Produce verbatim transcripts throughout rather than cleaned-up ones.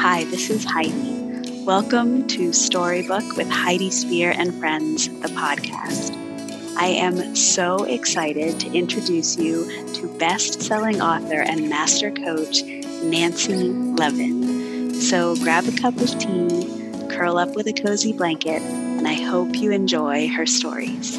Hi, this is Heidi. Welcome to Storybook with Heidi Spear and Friends, the podcast. I am so excited to introduce you to best-selling author and master coach, Nancy Levin. So grab a cup of tea, curl up with a cozy blanket, and I hope you enjoy her stories.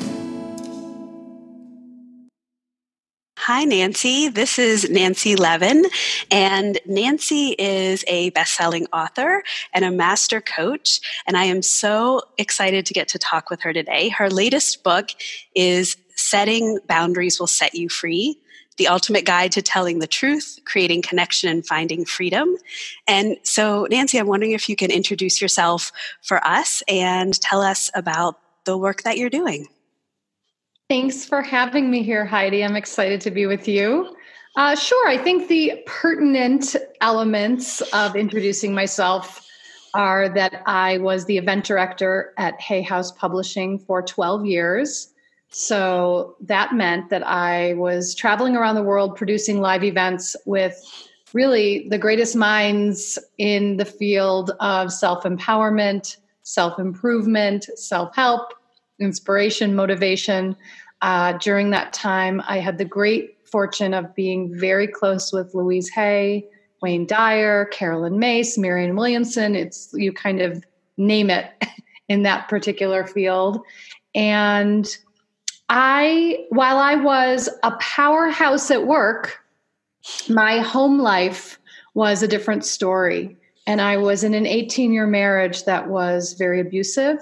Hi, Nancy. This is Nancy Levin, and Nancy is a best-selling author and a master coach, and I am so excited to get to talk with her today. Her latest book is Setting Boundaries Will Set You Free, The Ultimate Guide to Telling the Truth, Creating Connection, and Finding Freedom. And so, Nancy, I'm wondering if you can introduce yourself for us and tell us about the work that you're doing. Thanks for having me here, Heidi. I'm excited to be with you. Uh, sure, I think the pertinent elements of introducing myself are that I was the event director at Hay House Publishing for twelve years. So that meant that I was traveling around the world producing live events with really the greatest minds in the field of self-empowerment, self-improvement, self-help, inspiration, motivation. Uh, during that time, I had the great fortune of being very close with Louise Hay, Wayne Dyer, Carolyn Mace, Marianne Williamson. It's, you kind of name it in that particular field. And I, while I was a powerhouse at work, my home life was a different story. And I was in an eighteen-year marriage that was very abusive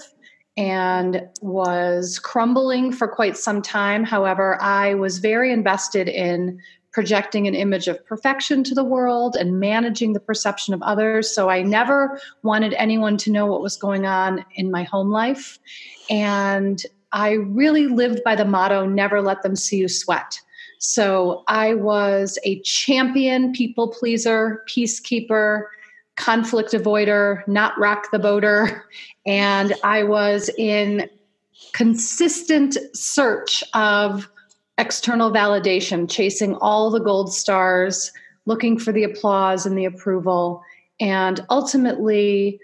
and was crumbling for quite some time. However, I was very invested in projecting an image of perfection to the world and managing the perception of others. So I never wanted anyone to know what was going on in my home life. And I really lived by the motto, never let them see you sweat. So I was a champion, people pleaser, peacekeeper, conflict avoider, not rock the boater. And I was in consistent search of external validation, chasing all the gold stars, looking for the applause and the approval. And ultimately,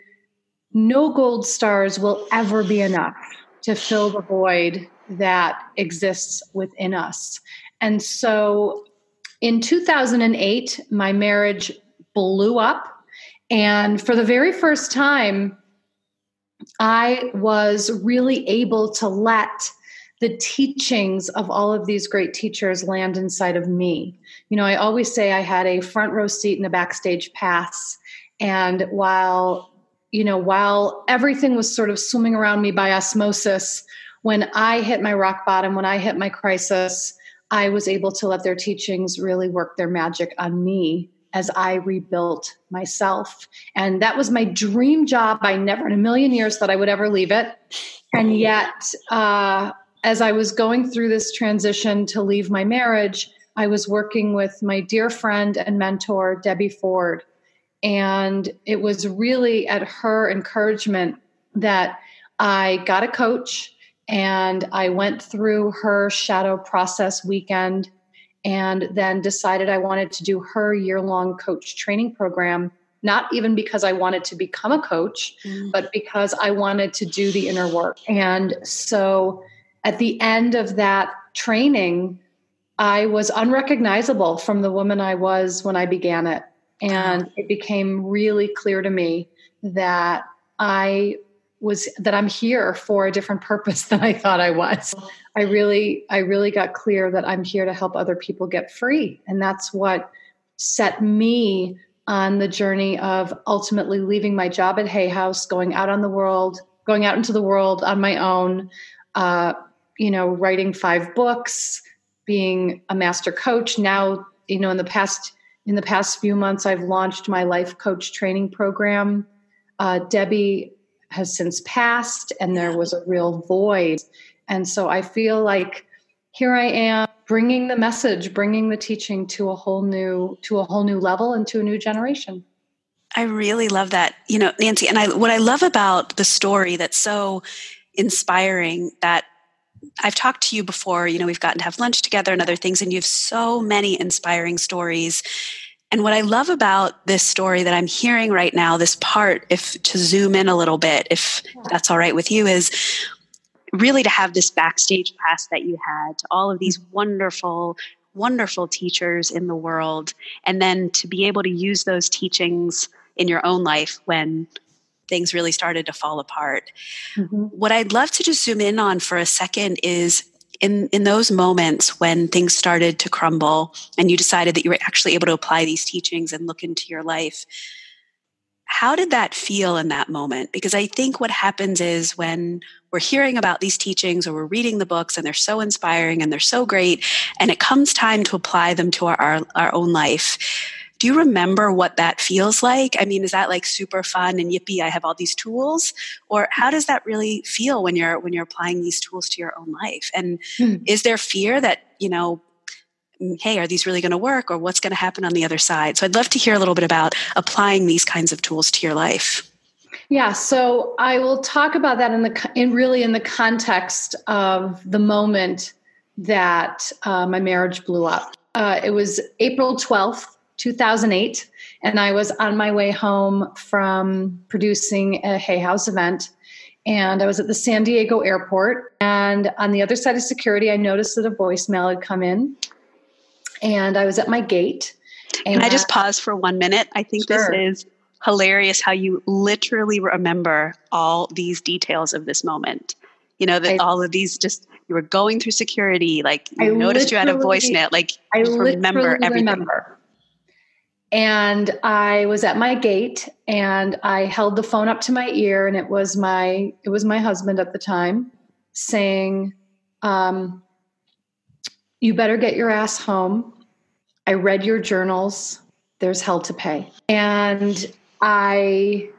no gold stars will ever be enough to fill the void that exists within us. And so in two thousand eight, my marriage blew up. And for the very first time, I was really able to let the teachings of all of these great teachers land inside of me. You know, I always say I had a front row seat and a backstage pass. And while, you know, while everything was sort of swimming around me by osmosis, when I hit my rock bottom, when I hit my crisis, I was able to let their teachings really work their magic on me as I rebuilt myself. And that was my dream job. I never in a million years thought I would ever leave it. And yet, uh, as I was going through this transition to leave my marriage, I was working with my dear friend and mentor, Debbie Ford. And it was really at her encouragement that I got a coach and I went through her shadow process weekend and then decided I wanted to do her year-long coach training program, not even because I wanted to become a coach, mm. but because I wanted to do the inner work. And so at the end of that training, I was unrecognizable from the woman I was when I began it. And it became really clear to me that I was, that I'm here for a different purpose than I thought I was. I really, I really got clear that I'm here to help other people get free. And that's what set me on the journey of ultimately leaving my job at Hay House, going out on the world, going out into the world on my own, uh, you know, writing five books, being a master coach. Now, you know, in the past, in the past few months, I've launched my life coach training program. Uh, Debbie has since passed and there was a real void. And so I feel like here I am bringing the message, bringing the teaching to a whole new, to a whole new level and to a new generation. I really love that. You know, Nancy, and I, what I love about the story that's so inspiring, that I've talked to you before, you know, we've gotten to have lunch together and other things, and you have so many inspiring stories. And what I love about this story that I'm hearing right now, this part, if to zoom in a little bit, if that's all right with you, is really to have this backstage pass that you had to all of these wonderful, wonderful teachers in the world, and then to be able to use those teachings in your own life when things really started to fall apart. Mm-hmm. What I'd love to just zoom in on for a second is in, in those moments when things started to crumble and you decided that you were actually able to apply these teachings and look into your life, how did that feel in that moment? Because I think what happens is when we're hearing about these teachings or we're reading the books and they're so inspiring and they're so great, and it comes time to apply them to our, our, our own life. Do you remember what that feels like? I mean, is that like super fun and yippee, I have all these tools? Or how does that really feel when you're when you're applying these tools to your own life? And mm. is there fear that, you know, hey, are these really going to work, or what's going to happen on the other side? So I'd love to hear a little bit about applying these kinds of tools to your life. Yeah, so I will talk about that in the in really in the context of the moment that uh, my marriage blew up. Uh, it was April twelfth, two thousand eight, and I was on my way home from producing a Hay House event, and I was at the San Diego airport, and on the other side of security, I noticed that a voicemail had come in, and I was at my gate. And Can I just pause for one minute? I think sure. This is hilarious how you literally remember all these details of this moment. You know, that I, all of these just, you were going through security, like you I noticed you had a voicemail, like I you remember everything. Remember. And I was at my gate and I held the phone up to my ear, and it was my, it was my husband at the time saying, um, you better get your ass home. I read your journals. There's hell to pay. And I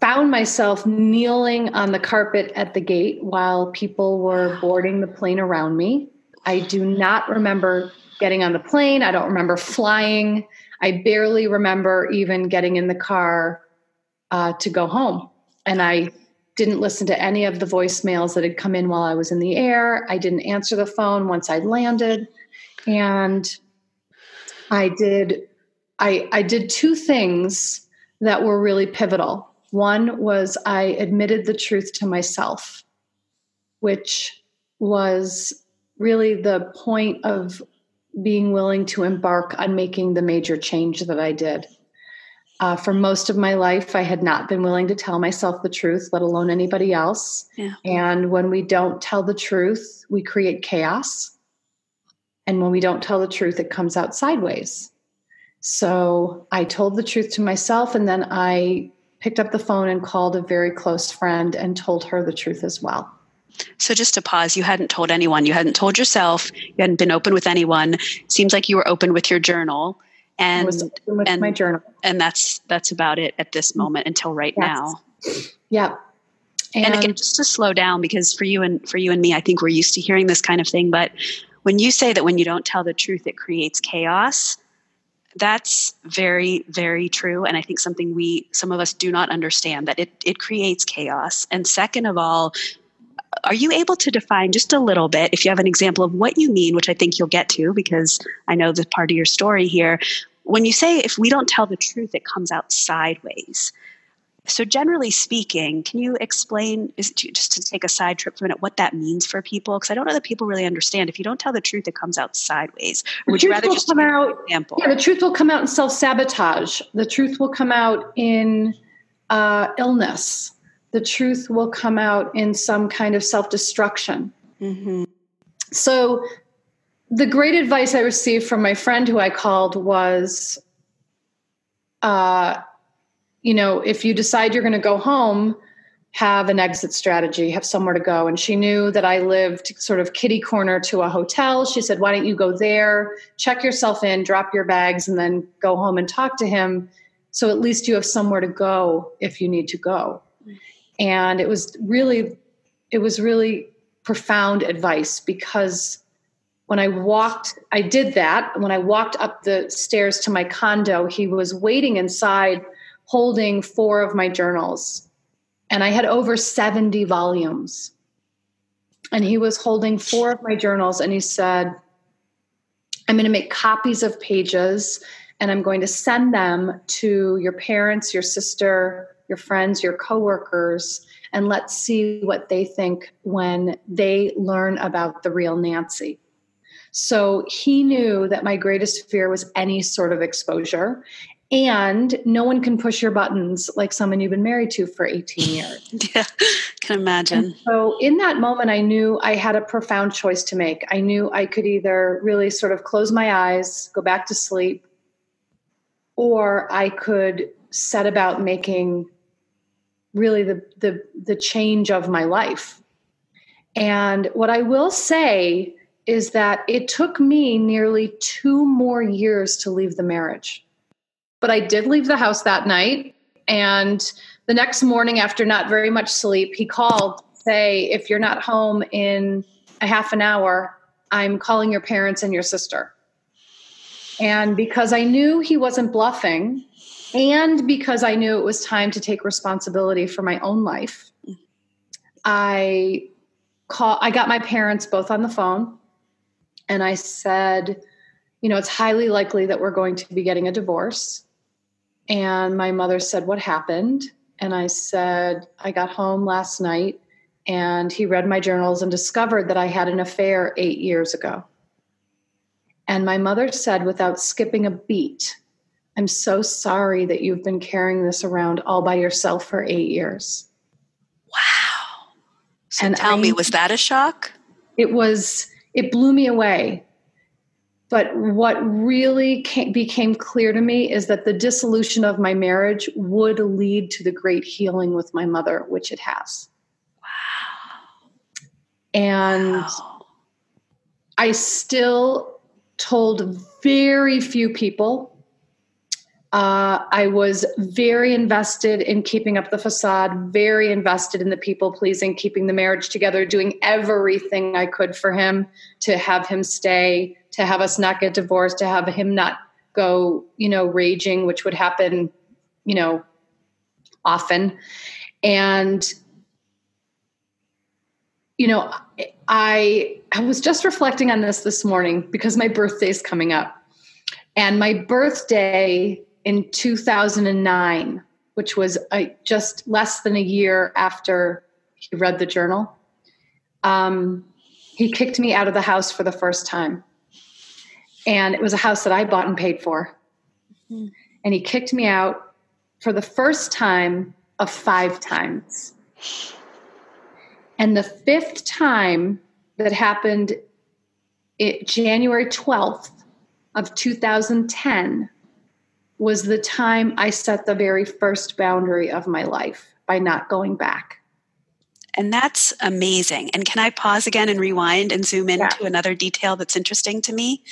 found myself kneeling on the carpet at the gate while people were boarding the plane around me. I do not remember getting on the plane. I don't remember flying. I barely remember even getting in the car uh, to go home. And I didn't listen to any of the voicemails that had come in while I was in the air. I didn't answer the phone once I landed. And I did, I, I did two things that were really pivotal. One was I admitted the truth to myself, which was really the point of being willing to embark on making the major change that I did. Uh, for most of my life, I had not been willing to tell myself the truth, let alone anybody else. Yeah. And when we don't tell the truth, we create chaos. And when we don't tell the truth, it comes out sideways. So I told the truth to myself, and then I picked up the phone and called a very close friend and told her the truth as well. So just to pause, you hadn't told anyone, you hadn't told yourself, you hadn't been open with anyone. Seems like you were open with your journal, and I was open with and, my journal. And that's, that's about it at this moment until right yes. now. Yeah. And, and again, just to slow down, because for you and for you and me, I think we're used to hearing this kind of thing. But when you say that when you don't tell the truth, it creates chaos, that's very, very true. And I think something we, some of us do not understand, that it, it creates chaos. And second of all, are you able to define just a little bit, if you have an example of what you mean, which I think you'll get to because I know the part of your story here, when you say if we don't tell the truth, it comes out sideways. So generally speaking, can you explain, is it, just to take a side trip for a minute, what that means for people? Because I don't know that people really understand. If you don't tell the truth, it comes out sideways. Or would you rather just give an example? Yeah, the truth will come out in self-sabotage. The truth will come out in uh, illness. The truth will come out in some kind of self-destruction. Mm-hmm. So the great advice I received from my friend who I called was, uh, you know, if you decide you're going to go home, have an exit strategy, have somewhere to go. And she knew that I lived sort of kitty corner to a hotel. She said, why don't you go there, check yourself in, drop your bags, and then go home and talk to him. So at least you have somewhere to go if you need to go. And it was really, it was really profound advice, because when I walked, I did that. When I walked up the stairs to my condo, he was waiting inside holding four of my journals, and I had over seventy volumes, and he was holding four of my journals. And he said, I'm going to make copies of pages, and I'm going to send them to your parents, your sister, your friends, your coworkers, and let's see what they think when they learn about the real Nancy. So he knew that my greatest fear was any sort of exposure. And no one can push your buttons like someone you've been married to for eighteen years. Yeah, can imagine. And so in that moment, I knew I had a profound choice to make. I knew I could either really sort of close my eyes, go back to sleep, or I could set about making really the the, the change of my life. And what I will say is that it took me nearly two more years to leave the marriage. But I did leave the house that night, and the next morning after not very much sleep, he called to say, if you're not home in a half an hour, I'm calling your parents and your sister. And because I knew he wasn't bluffing, and because I knew it was time to take responsibility for my own life, I call, I got my parents both on the phone, and I said, you know, it's highly likely that we're going to be getting a divorce. And my mother said, what happened? And I said, I got home last night and he read my journals and discovered that I had an affair eight years ago. And my mother said, without skipping a beat, I'm so sorry that you've been carrying this around all by yourself for eight years. Wow. So and tell I, me, was that a shock? It was, it blew me away. But what really came, became clear to me is that the dissolution of my marriage would lead to the great healing with my mother, which it has. Wow. And wow. I still told very few people. Uh, I was very invested in keeping up the facade, very invested in the people pleasing, keeping the marriage together, doing everything I could for him to have him stay, to have us not get divorced, to have him not go, you know, raging, which would happen, you know, often. And, you know, I, I was just reflecting on this this morning because my birthday's coming up. And my birthday in two thousand nine, which was a, just less than a year after he read the journal, um, he kicked me out of the house for the first time. And it was a house that I bought and paid for. Mm-hmm. And he kicked me out for the first time of five times. And the fifth time that happened it, January twelfth of two thousand ten was the time I set the very first boundary of my life by not going back. And that's amazing. And can I pause again and rewind and zoom into yeah. another detail that's interesting to me?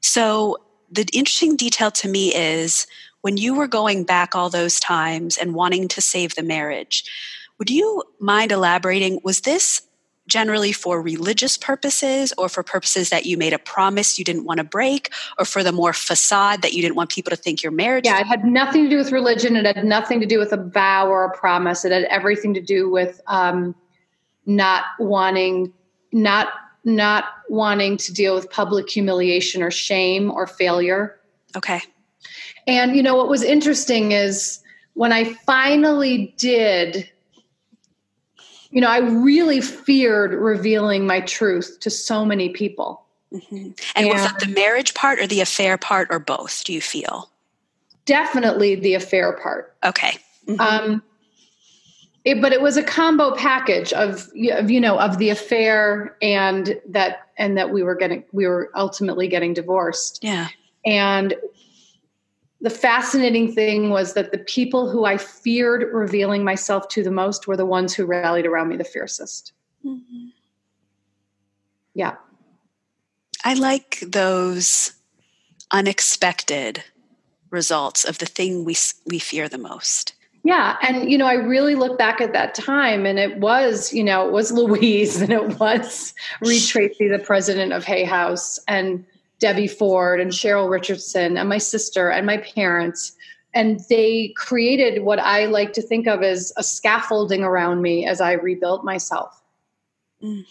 So the interesting detail to me is when you were going back all those times and wanting to save the marriage, would you mind elaborating, was this generally for religious purposes or for purposes that you made a promise you didn't want to break or for the more facade that you didn't want people to think your marriage? Yeah, it had nothing to do with religion. It had nothing to do with a vow or a promise. It had everything to do with um, not wanting, not not wanting to deal with public humiliation or shame or failure. Okay. And, you know, what was interesting is when I finally did, you know, I really feared revealing my truth to so many people. Mm-hmm. And, and was that the marriage part or the affair part or both, do you feel? Definitely the affair part. Okay. Mm-hmm. Um, it, but it was a combo package of, you know, of the affair and that, and that we were getting, we were ultimately getting divorced. Yeah. And the fascinating thing was that the people who I feared revealing myself to the most were the ones who rallied around me the fiercest. Mm-hmm. Yeah. I like those unexpected results of the thing we we fear the most. Yeah. And, you know, I really look back at that time and it was, you know, it was Louise and it was Reid Tracy, the president of Hay House, and Debbie Ford and Cheryl Richardson and my sister and my parents. And they created what I like to think of as a scaffolding around me as I rebuilt myself. Mm.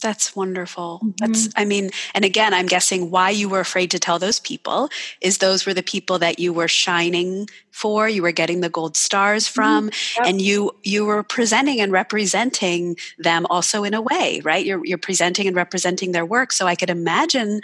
That's wonderful. Mm-hmm. That's, I mean, and again, I'm guessing why you were afraid to tell those people is those were the people that you were shining for, you were getting the gold stars from, mm-hmm. yep. and you you were presenting and representing them also in a way, right? You're you're presenting and representing their work. So I could imagine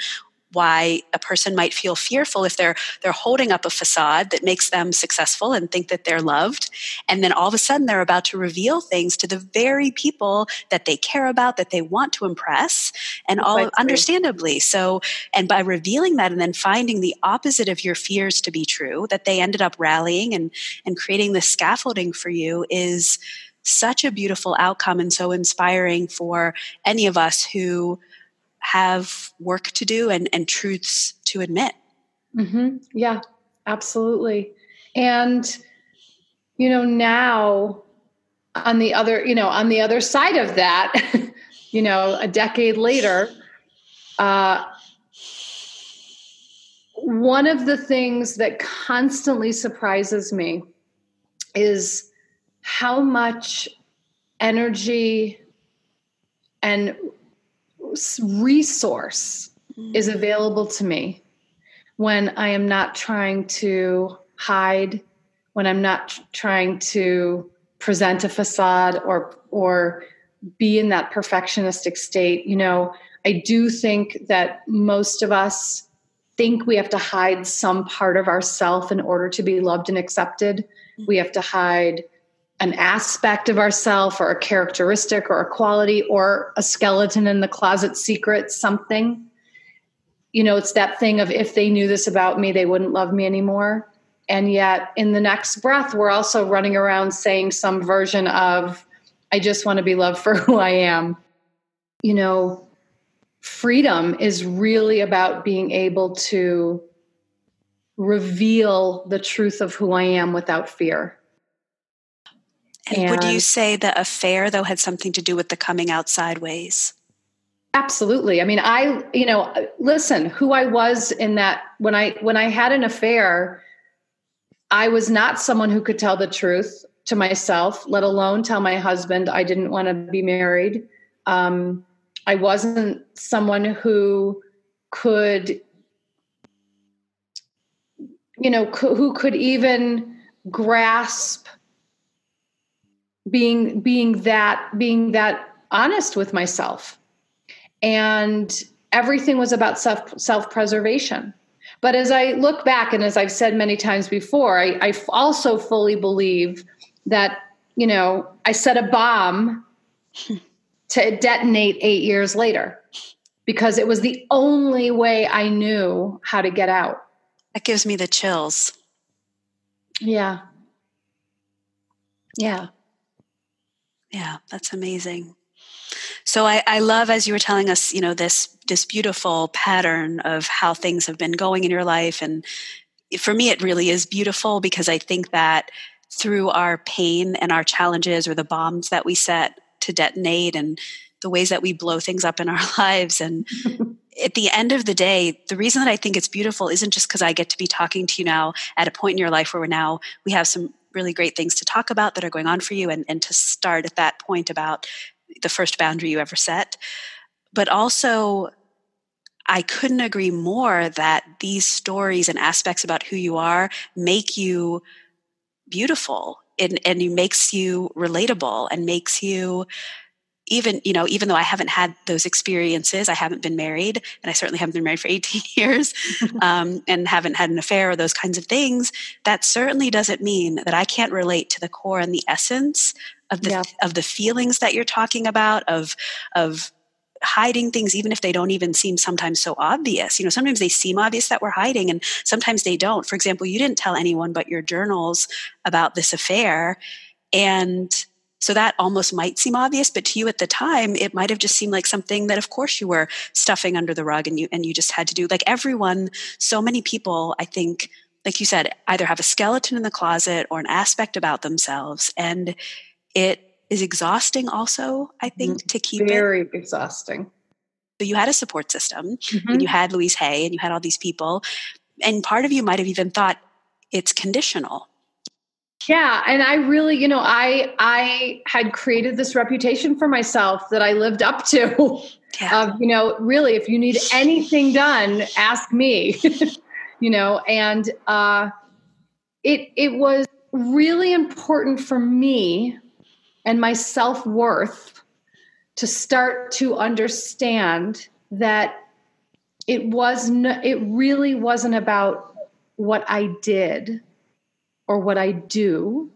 why a person might feel fearful if they're they're holding up a facade that makes them successful and think that they're loved, and then all of a sudden they're about to reveal things to the very people that they care about, that they want to impress, and all right. understandably so. And by revealing that and then finding the opposite of your fears to be true, that they ended up rallying and and creating this scaffolding for you, is such a beautiful outcome and so inspiring for any of us who have work to do and, and truths to admit. Mm-hmm. Yeah, absolutely. And, you know, now on the other, you know, on the other side of that, you know, a decade later, uh, one of the things that constantly surprises me is how much energy and resource is available to me when I am not trying to hide, when I'm not tr- trying to present a facade or or be in that perfectionistic state. You know, I do think that most of us think we have to hide some part of ourselves in order to be loved and accepted. We have to hide an aspect of ourself or a characteristic or a quality or a skeleton in the closet secret, something. You know, it's that thing of if they knew this about me, they wouldn't love me anymore. And yet in the next breath, we're also running around saying some version of, I just want to be loved for who I am. You know, freedom is really about being able to reveal the truth of who I am without fear. And, and would you say the affair, though, had something to do with the coming out sideways? Absolutely. I mean, I, you know, listen, who I was in that, when I, when I had an affair, I was not someone who could tell the truth to myself, let alone tell my husband I didn't want to be married. Um, I wasn't someone who could, you know, co- who could even grasp being, being that, being that honest with myself. And everything was about self, self-preservation. But as I look back, and as I've said many times before, I, I also fully believe that, you know, I set a bomb to detonate eight years later because it was the only way I knew how to get out. That gives me the chills. Yeah. Yeah. Yeah, that's amazing. So I, I love, as you were telling us, you know, this this beautiful pattern of how things have been going in your life. And for me, it really is beautiful because I think that through our pain and our challenges, or the bombs that we set to detonate and the ways that we blow things up in our lives, and at the end of the day, the reason that I think it's beautiful isn't just because I get to be talking to you now at a point in your life where we're now, we have some really great things to talk about that are going on for you, and, and to start at that point about the first boundary you ever set. But also, I couldn't agree more that these stories and aspects about who you are make you beautiful, and, and it makes you relatable and makes you, even, you know, even though I haven't had those experiences, I haven't been married, and I certainly haven't been married for eighteen years, um, and haven't had an affair or those kinds of things, that certainly doesn't mean that I can't relate to the core and the essence of the, yeah. of the feelings that you're talking about, of, of hiding things, even if they don't even seem sometimes so obvious. You know, sometimes they seem obvious that we're hiding, and sometimes they don't. For example, you didn't tell anyone but your journals about this affair, and so that almost might seem obvious, but to you at the time, it might have just seemed like something that, of course, you were stuffing under the rug, and you and you just had to do. Like everyone, so many people, I think, like you said, either have a skeleton in the closet or an aspect about themselves. And it is exhausting also, I think, mm-hmm. to keep Very it. Very exhausting. So you had a support system, mm-hmm. and you had Louise Hay, and you had all these people. And part of you might have even thought it's conditional. Yeah. And I really, you know, I, I had created this reputation for myself that I lived up to, yeah. of, you know, really, if you need anything done, ask me, you know, and, uh, it, it was really important for me and my self-worth to start to understand that it was no, it really wasn't about what I did or what I do.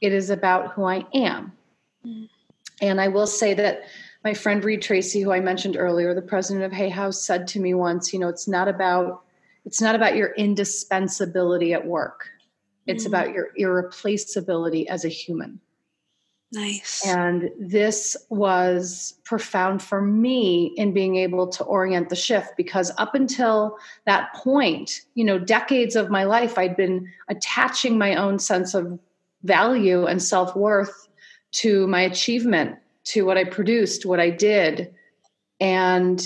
It is about who I am. Mm. And I will say that my friend Reid Tracy, who I mentioned earlier, the president of Hay House, said to me once, you know, it's not about, it's not about your indispensability at work. It's mm. about your irreplaceability as a human. Nice. And this was profound for me in being able to orient the shift, because up until that point, you know, decades of my life, I'd been attaching my own sense of value and self-worth to my achievement, to what I produced, what I did. And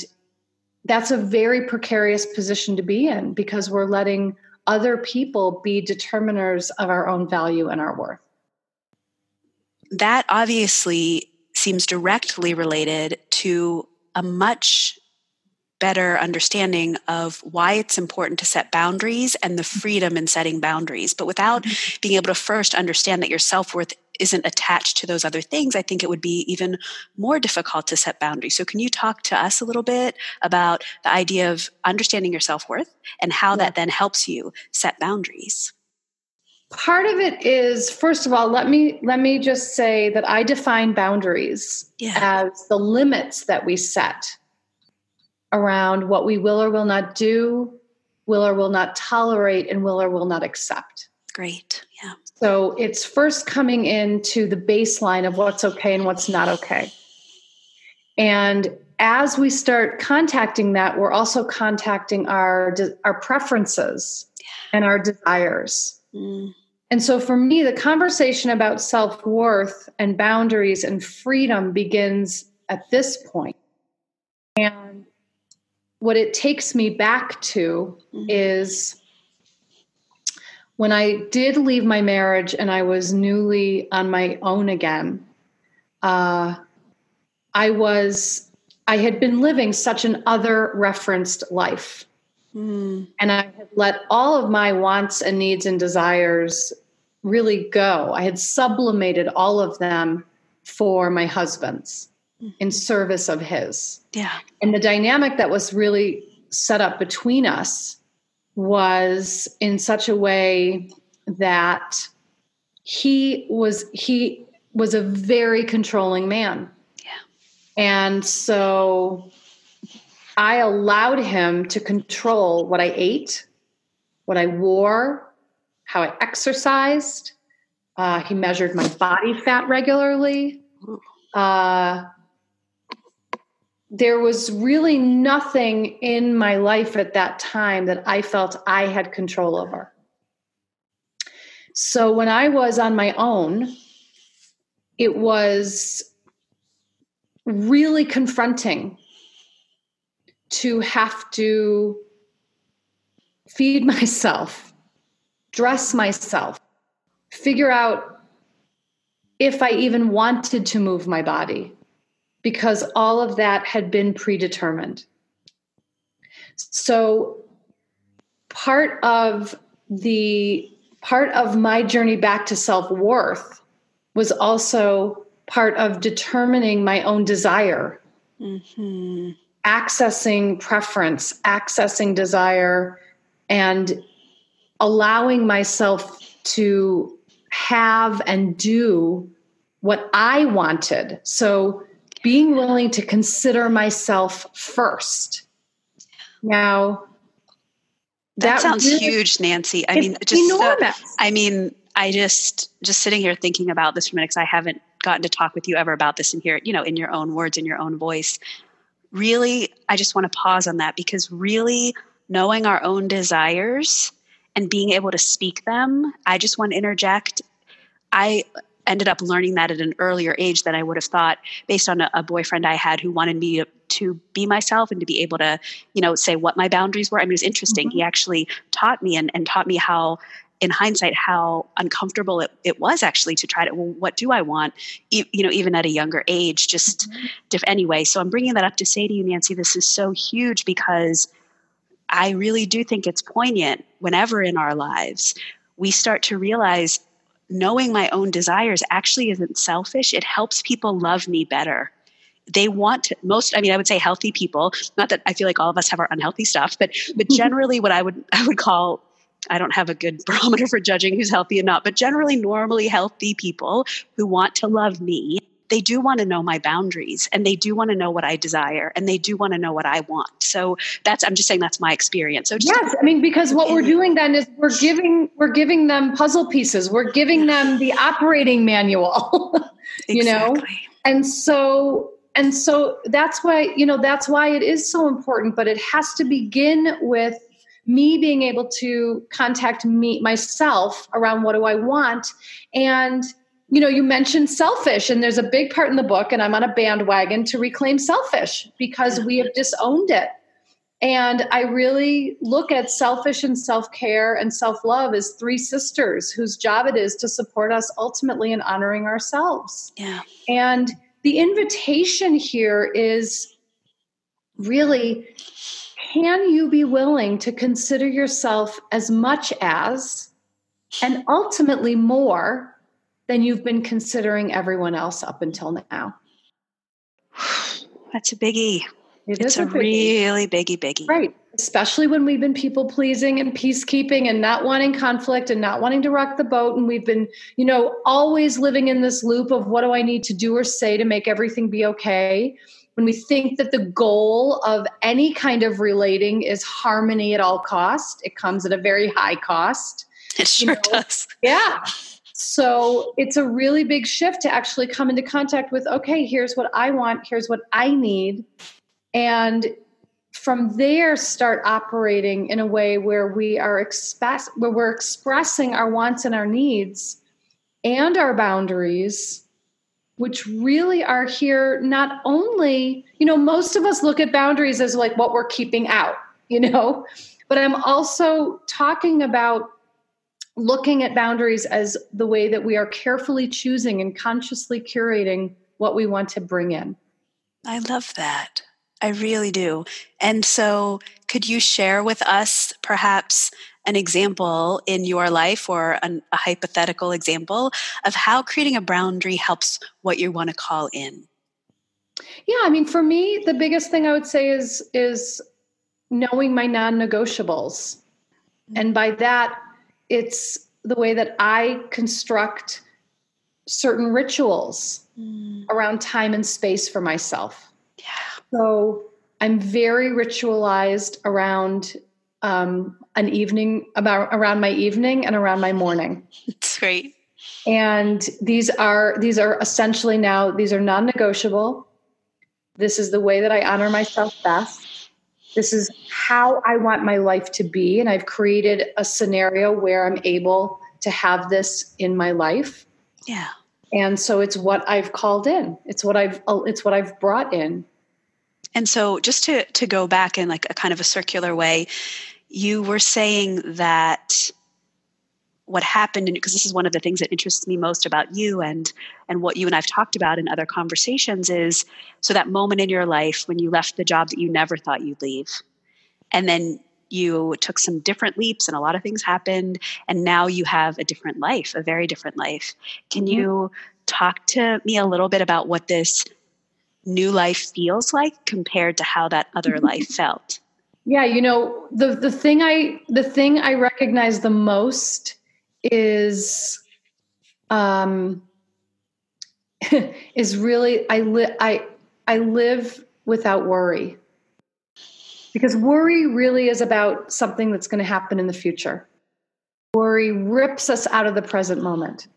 that's a very precarious position to be in, because we're letting other people be determiners of our own value and our worth. That obviously seems directly related to a much better understanding of why it's important to set boundaries and the freedom in setting boundaries. But without being able to first understand that your self-worth isn't attached to those other things, I think it would be even more difficult to set boundaries. So can you talk to us a little bit about the idea of understanding your self-worth and how yeah. that then helps you set boundaries? Part of it is, first of all, let me let me just say that I define boundaries yeah. as the limits that we set around what we will or will not do, will or will not tolerate, and will or will not accept. Great. Yeah. So it's first coming into the baseline of what's okay and what's not okay. And as we start contacting that, we're also contacting our our preferences and our desires. Mm. And so for me, the conversation about self-worth and boundaries and freedom begins at this point. And what it takes me back to mm-hmm. is when I did leave my marriage and I was newly on my own again, uh, I was, I had been living such an other-referenced life. Mm. And I had let all of my wants and needs and desires really go. I had sublimated all of them for my husband's mm. in service of his. Yeah. And the dynamic that was really set up between us was in such a way that he was, he was a very controlling man. Yeah. And so I allowed him to control what I ate, what I wore, how I exercised. Uh, he measured my body fat regularly. Uh, there was really nothing in my life at that time that I felt I had control over. So when I was on my own, it was really confronting to have to feed myself, dress myself, figure out if I even wanted to move my body, because all of that had been predetermined. So part of the part of my journey back to self-worth was also part of determining my own desire. Mm-hmm. Accessing preference, accessing desire, and allowing myself to have and do what I wanted. So being willing to consider myself first. Now, that, that sounds really huge, Nancy. I mean, just enormous. So, I mean, I just just sitting here thinking about this for a minute, because I haven't gotten to talk with you ever about this and hear it, you know, in your own words, in your own voice. Really, I just want to pause on that, because really knowing our own desires and being able to speak them, I just want to interject. I ended up learning that at an earlier age than I would have thought, based on a, a boyfriend I had who wanted me to, to be myself and to be able to, you know, say what my boundaries were. I mean, it was interesting. Mm-hmm. He actually taught me and, and taught me how, in hindsight, how uncomfortable it, it was actually to try to, well, what do I want? E- you know, even at a younger age, just mm-hmm. diff- anyway. So I'm bringing that up to say to you, Nancy, this is so huge because I really do think it's poignant whenever in our lives we start to realize knowing my own desires actually isn't selfish. It helps people love me better. They want to, most, I mean, I would say healthy people, not that I feel like all of us have our unhealthy stuff, but, but generally what I would, I would call, I don't have a good barometer for judging who's healthy and not, but generally normally healthy people who want to love me, they do want to know my boundaries and they do want to know what I desire and they do want to know what I want. So that's, I'm just saying that's my experience. So just yes, I mean, because what we're doing then is we're giving, we're giving them puzzle pieces. We're giving them the operating manual, you exactly. know? And so, and so that's why, you know, that's why it is so important, but it has to begin with me being able to contact me myself around what do I want. And you know, you mentioned selfish, and there's a big part in the book, and I'm on a bandwagon to reclaim selfish because we have disowned it. And I really look at selfish and self-care and self-love as three sisters whose job it is to support us ultimately in honoring ourselves. Yeah. And the invitation here is really, can you be willing to consider yourself as much as, and ultimately more, than you've been considering everyone else up until now? That's a biggie. It it's is a, a biggie. really biggie, biggie. Right. Especially when we've been people pleasing and peacekeeping and not wanting conflict and not wanting to rock the boat. And we've been, you know, always living in this loop of what do I need to do or say to make everything be okay? When we think that the goal of any kind of relating is harmony at all costs, it comes at a very high cost. It sure you know? does. Yeah. So it's a really big shift to actually come into contact with, okay, here's what I want. Here's what I need. And from there, start operating in a way where we are express, where we're expressing our wants and our needs and our boundaries, which really are here not only, you know, most of us look at boundaries as like what we're keeping out, you know, but I'm also talking about looking at boundaries as the way that we are carefully choosing and consciously curating what we want to bring in. I love that. I really do. And so could you share with us perhaps an example in your life or an, a hypothetical example of how creating a boundary helps what you want to call in? Yeah. I mean, for me, the biggest thing I would say is, is knowing my non-negotiables. And by that, it's the way that I construct certain rituals mm. around time and space for myself. Yeah. So I'm very ritualized around um, an evening, about around my evening and around my morning. It's great. And these are these are essentially now these are non-negotiable. This is the way that I honor myself best. This is how I want my life to be. And I've created a scenario where I'm able to have this in my life. Yeah. And so it's what I've called in. It's what I've, it's what I've brought in. And so just to, to go back in like a kind of a circular way, you were saying that what happened, and because this is one of the things that interests me most about you and, and what you and I've talked about in other conversations is, so that moment in your life when you left the job that you never thought you'd leave, and then you took some different leaps and a lot of things happened, and now you have a different life, a very different life. Can mm-hmm. you talk to me a little bit about what this new life feels like compared to how that other life felt? Yeah, you know, the the thing I the thing I recognize the most is, um, is really, I live, I, I live without worry, because worry really is about something that's going to happen in the future. Worry rips us out of the present moment.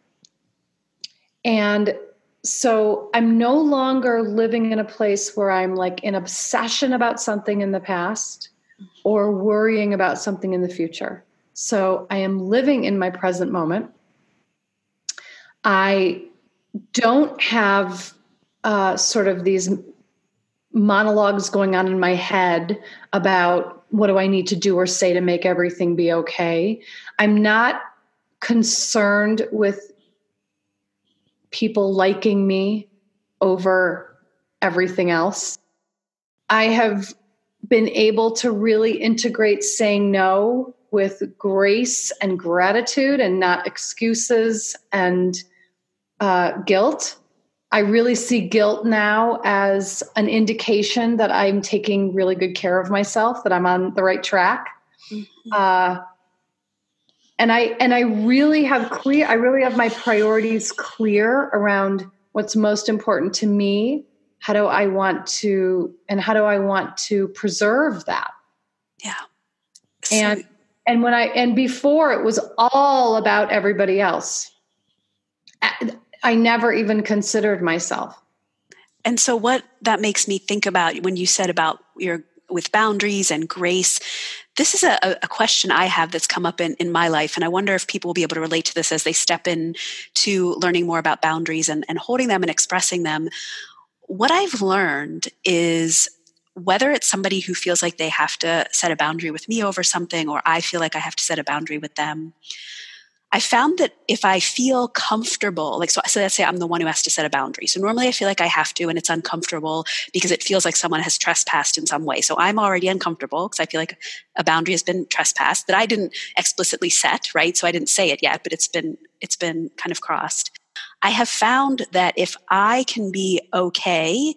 And so I'm no longer living in a place where I'm like in obsession about something in the past or worrying about something in the future. So I am living in my present moment. I don't have uh, sort of these monologues going on in my head about what do I need to do or say to make everything be okay. I'm not concerned with people liking me over everything else. I have been able to really integrate saying no with grace and gratitude and not excuses and uh, guilt. I really see guilt now as an indication that I'm taking really good care of myself, that I'm on the right track. Mm-hmm. Uh, and I and I really have clear. I really have my priorities clear around what's most important to me. How do I want to, and how do I want to preserve that? Yeah. So, and and when I and before it was all about everybody else. I, I never even considered myself. And so what that makes me think about when you said about your with boundaries and grace, this is a, a question I have that's come up in, in my life. And I wonder if people will be able to relate to this as they step in to learning more about boundaries and, and holding them and expressing them. What I've learned is whether it's somebody who feels like they have to set a boundary with me over something, or I feel like I have to set a boundary with them, I found that if I feel comfortable, like, so, so let's say I'm the one who has to set a boundary. So normally I feel like I have to, and it's uncomfortable because it feels like someone has trespassed in some way. So I'm already uncomfortable because I feel like a boundary has been trespassed that I didn't explicitly set, right? So I didn't say it yet, but it's been, it's been kind of crossed. I have found that if I can be okay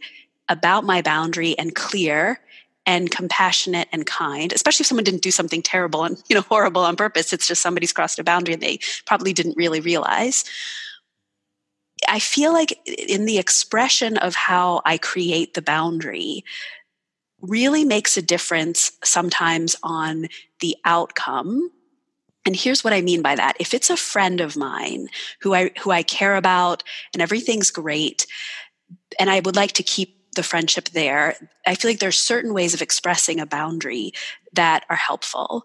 about my boundary and clear and compassionate and kind, especially if someone didn't do something terrible and, you know, horrible on purpose, it's just somebody's crossed a boundary and they probably didn't really realize. I feel like in the expression of how I create the boundary really makes a difference sometimes on the outcome. And here's what I mean by that. If it's a friend of mine who I who I care about and everything's great, and I would like to keep the friendship there, I feel like there's certain ways of expressing a boundary that are helpful.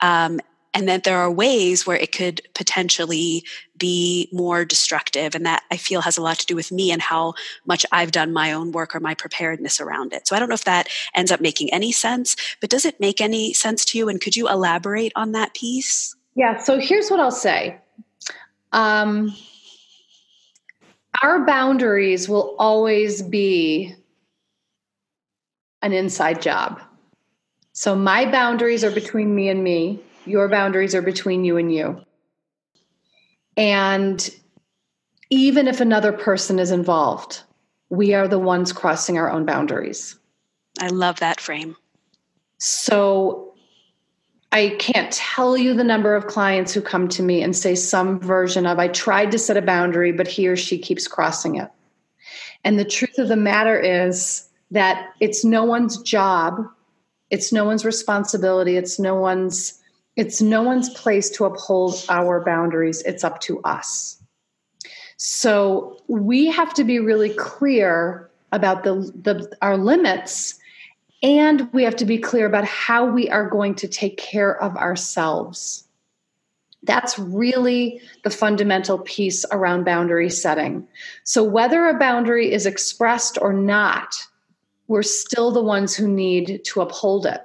Um, and that there are ways where it could potentially be more destructive. And that I feel has a lot to do with me and how much I've done my own work or my preparedness around it. So I don't know if that ends up making any sense, but does it make any sense to you? And could you elaborate on that piece? Yeah. So here's what I'll say. Um, our boundaries will always be an inside job. So my boundaries are between me and me. Your boundaries are between you and you. And even if another person is involved, we are the ones crossing our own boundaries. I love that frame. So I can't tell you the number of clients who come to me and say some version of, I tried to set a boundary, but he or she keeps crossing it. And the truth of the matter is, that it's no one's job, it's no one's responsibility, it's no one's, it's no one's place to uphold our boundaries. It's up to us. So we have to be really clear about the, the our limits, and we have to be clear about how we are going to take care of ourselves. That's really the fundamental piece around boundary setting. So whether a boundary is expressed or not, we're still the ones who need to uphold it.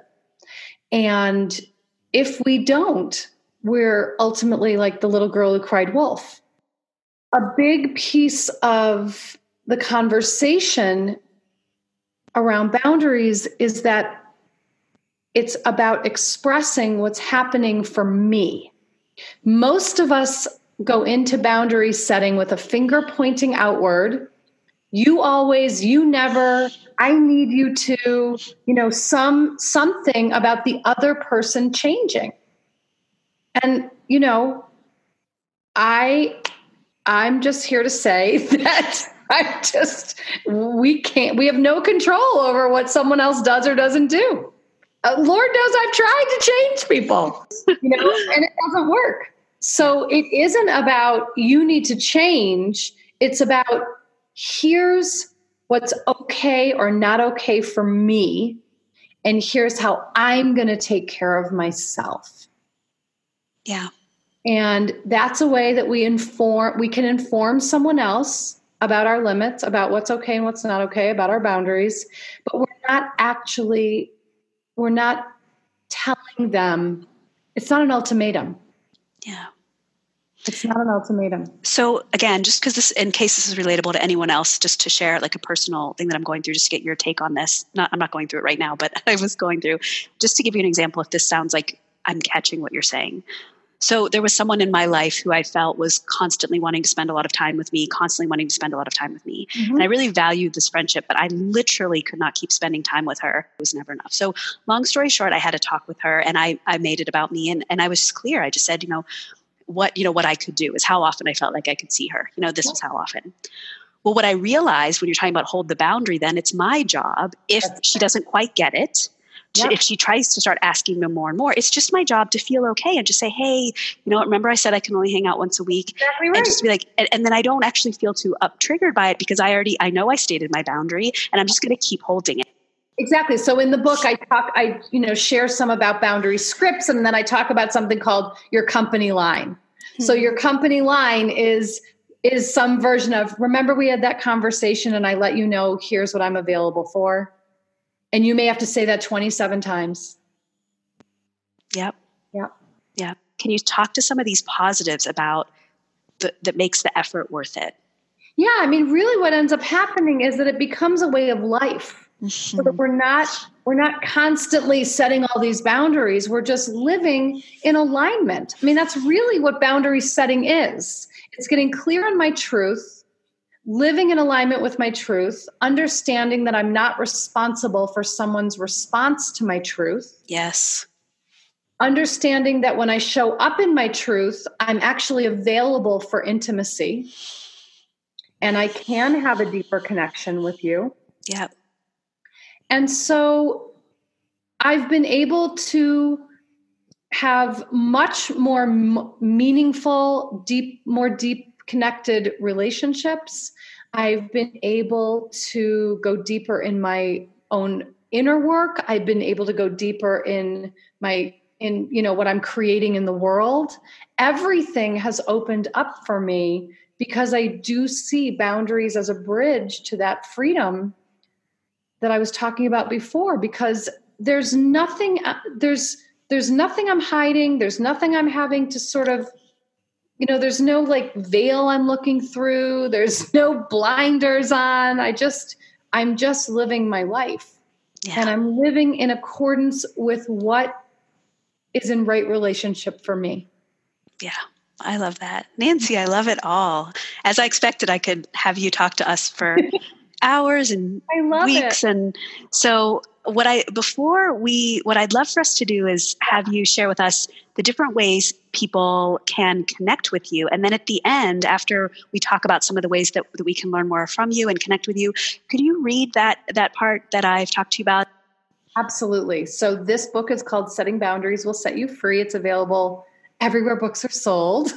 And if we don't, we're ultimately like the little girl who cried wolf. A big piece of the conversation around boundaries is that it's about expressing what's happening for me. Most of us go into boundary setting with a finger pointing outward. You always, you never, I need you to, you know, some something about the other person changing. And, you know, I, I'm just here to say that I just, we can't, we have no control over what someone else does or doesn't do. Uh, Lord knows I've tried to change people, you know, and it doesn't work. So it isn't about you need to change. It's about, here's what's okay or not okay for me, and here's how I'm going to take care of myself. Yeah. And that's a way that we inform, we can inform someone else about our limits, about what's okay and what's not okay, about our boundaries, but we're not actually, we're not telling them, it's not an ultimatum. Yeah. It's not an ultimatum. So again, just because this, in case this is relatable to anyone else, just to share like a personal thing that I'm going through, just to get your take on this. Not, I'm not going through it right now, but I was going through, just to give you an example, if this sounds like I'm catching what you're saying. So there was someone in my life who I felt was constantly wanting to spend a lot of time with me, constantly wanting to spend a lot of time with me. Mm-hmm. And I really valued this friendship, but I literally could not keep spending time with her. It was never enough. So long story short, I had a talk with her and I, I made it about me. And, and I was just clear. I just said, you know, what, you know, what I could do is how often I felt like I could see her. You know, this yeah. was how often. Well, what I realized when you're talking about hold the boundary, then it's my job. If That's she right. doesn't quite get it, yeah. if she tries to start asking them more and more, it's just my job to feel okay and just say, hey, you know what, remember I said I can only hang out once a week. Exactly right. And just be like, and, and then I don't actually feel too up triggered by it because I already, I know I stated my boundary and I'm just going to keep holding it. Exactly. So in the book, I talk, I, you know, share some about boundary scripts, and then I talk about something called your company line. Mm-hmm. So your company line is, is some version of, remember we had that conversation and I let you know, here's what I'm available for. And you may have to say that twenty-seven times. Yep. Yep. Yeah. Can you talk to some of these positives about the, that makes the effort worth it? Yeah. I mean, really what ends up happening is that it becomes a way of life. Mm-hmm. So that we're not, we're not constantly setting all these boundaries. We're just living in alignment. I mean, that's really what boundary setting is. It's getting clear on my truth, living in alignment with my truth, understanding that I'm not responsible for someone's response to my truth. Yes. Understanding that when I show up in my truth, I'm actually available for intimacy and I can have a deeper connection with you. Yeah. And so I've been able to have much more m- meaningful, deep, more deep, connected relationships. I've been able to go deeper in my own inner work. I've been able to go deeper in my, in, you know, what I'm creating in the world. Everything has opened up for me because I do see boundaries as a bridge to that freedom that I was talking about before, because there's nothing, there's, there's nothing I'm hiding. There's nothing I'm having to sort of, you know, there's no like veil I'm looking through. There's no blinders on. I just, I'm just living my life. Yeah. And I'm living in accordance with what is in right relationship for me. Yeah. I love that. Nancy, I love it all. As I expected, I could have you talk to us for hours and I love weeks. It. And so what I, before we, what I'd love for us to do is have you share with us the different ways people can connect with you. And then at the end, after we talk about some of the ways that, that we can learn more from you and connect with you, could you read that, that part that I've talked to you about? Absolutely. So this book is called Setting Boundaries Will Set You Free. It's available everywhere books are sold.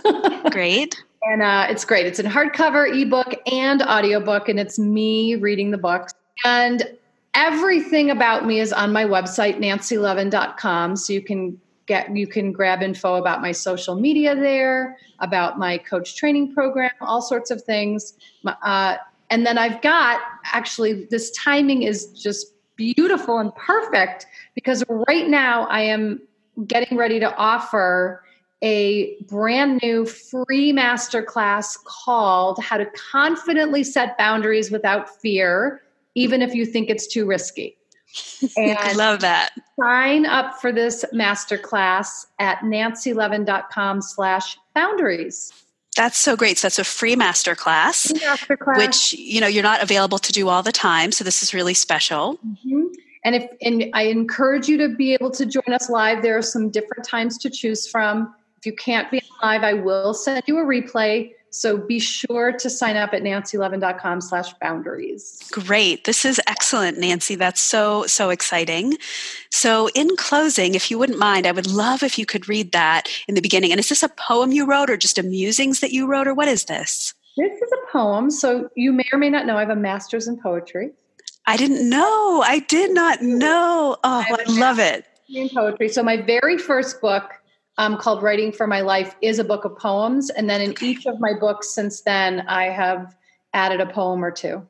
Great. And uh, it's great. It's in hardcover, ebook, and audiobook, and it's me reading the books. And everything about me is on my website, nancy levin dot com. So you can get, you can grab info about my social media there, about my coach training program, all sorts of things. Uh, and then I've got, actually, this timing is just beautiful and perfect because right now I am getting ready to offer a brand new free masterclass called How to Confidently Set Boundaries Without Fear, Even If You Think It's Too Risky. And I love that. Sign up for this masterclass at nancylevin.com slash boundaries. That's so great. So that's a free masterclass, free masterclass, which, you know, you're not available to do all the time. So this is really special. Mm-hmm. And if, and I encourage you to be able to join us live. There are some different times to choose from. If you can't be live, I will send you a replay. So be sure to sign up at nancylevin.com slash boundaries. Great. This is excellent, Nancy. That's so, so exciting. So in closing, if you wouldn't mind, I would love if you could read that in the beginning. And is this a poem you wrote or just a musings that you wrote, or what is this? This is a poem. So you may or may not know, I have a master's in poetry. I didn't know. I did not know. Oh, I, I love it. In poetry. So my very first book, Um, called Writing for My Life, is a book of poems. And then in each of my books since then, I have added a poem or two.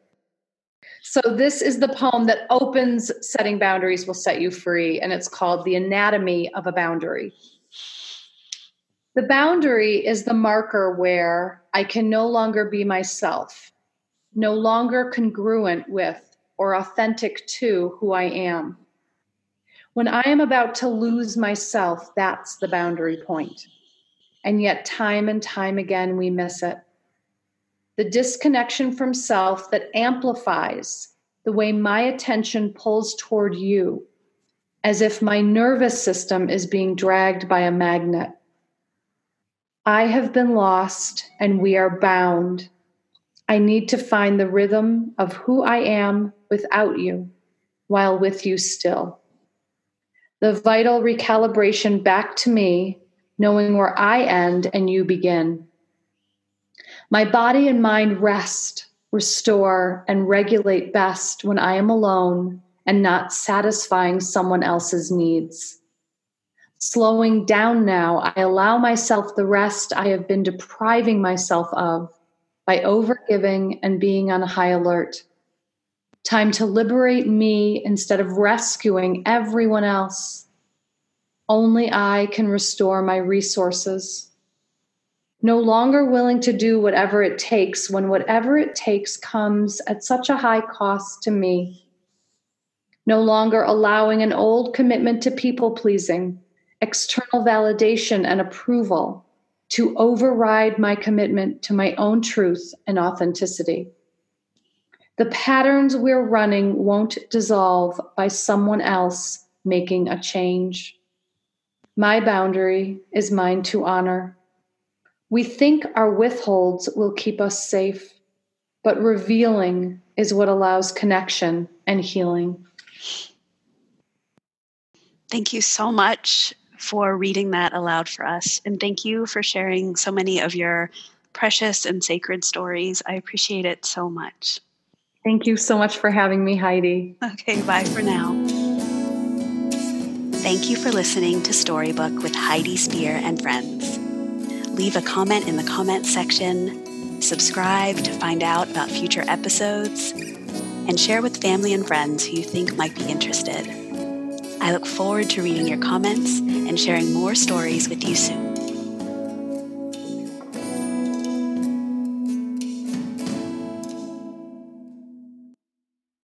So this is the poem that opens Setting Boundaries Will Set You Free, and it's called The Anatomy of a Boundary. The boundary is the marker where I can no longer be myself, no longer congruent with or authentic to who I am. When I am about to lose myself, that's the boundary point. And yet time and time again, we miss it. The disconnection from self that amplifies the way my attention pulls toward you, as if my nervous system is being dragged by a magnet. I have been lost and we are bound. I need to find the rhythm of who I am without you, while with you still. The vital recalibration back to me, knowing where I end and you begin. My body and mind rest, restore, and regulate best when I am alone and not satisfying someone else's needs. Slowing down now, I allow myself the rest I have been depriving myself of by overgiving and being on high alert. Time to liberate me instead of rescuing everyone else. Only I can restore my resources. No longer willing to do whatever it takes when whatever it takes comes at such a high cost to me. No longer allowing an old commitment to people-pleasing, external validation and approval to override my commitment to my own truth and authenticity. The patterns we're running won't dissolve by someone else making a change. My boundary is mine to honor. We think our withholds will keep us safe, but revealing is what allows connection and healing. Thank you so much for reading that aloud for us. And thank you for sharing so many of your precious and sacred stories. I appreciate it so much. Thank you so much for having me, Heidi. Okay, bye for now. Thank you for listening to Storybook with Heidi Spear and friends. Leave a comment in the comment section, subscribe to find out about future episodes, and share with family and friends who you think might be interested. I look forward to reading your comments and sharing more stories with you soon.